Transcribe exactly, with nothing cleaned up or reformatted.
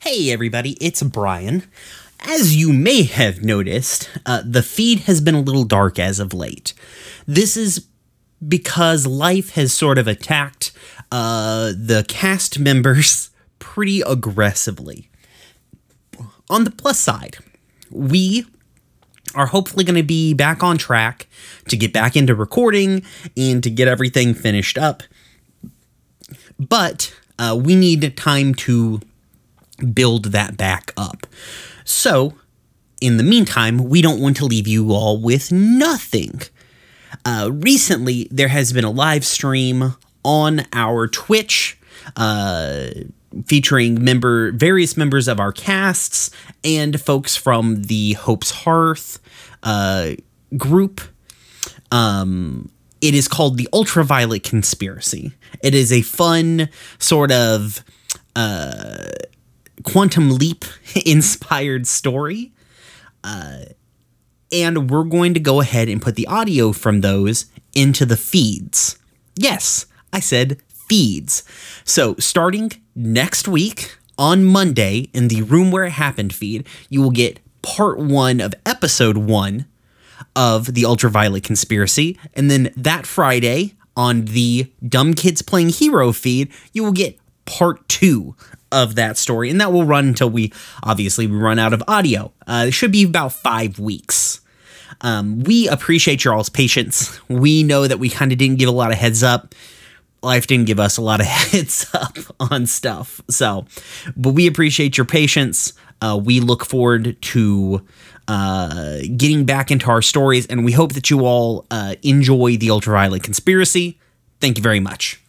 Hey everybody, it's Brian. As you may have noticed, uh, the feed has been a little dark as of late. This is because life has sort of attacked uh, the cast members pretty aggressively. On the plus side, we are hopefully going to be back on track to get back into recording and to get everything finished up. But uh, we need time to build that back up. So, in the meantime, we don't want to leave you all with nothing. Uh, recently, there has been a live stream on our Twitch uh, featuring member various members of our casts and folks from the Hope's Hearth uh, group. Um, it is called The Ultraviolet Conspiracy. It is a fun sort of uh, Quantum Leap inspired story. Uh, and we're going to go ahead and put the audio from those into the feeds. Yes, I said feeds. So starting next week on Monday in the Room Where It Happened feed, you will get part one of episode one of The Ultraviolet Conspiracy. And then that Friday on the Dumb Kids Playing Hero feed, you will get part two of that story, and that will run until we obviously we run out of audio. Uh, it should be about five weeks. Um, we appreciate your all's patience. We know that we kind of didn't give a lot of heads up. Life didn't give us a lot of heads up on stuff. So, but we appreciate your patience. Uh, we look forward to uh, getting back into our stories, and we hope that you all uh, enjoy The Ultraviolet Conspiracy. Thank you very much.